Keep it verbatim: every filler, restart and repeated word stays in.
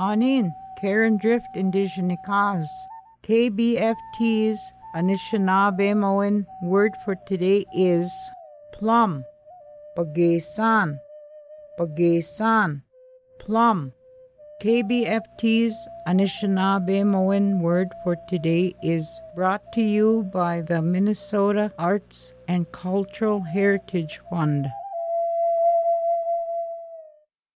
On in, Karen Drift in Dijinikaz. K B F T's Anishinaabemowin word for today is plum. Bagesaan. Bagesaan. Plum. K B F T's Anishinaabemowin word for today is brought to you by the Minnesota Arts and Cultural Heritage Fund.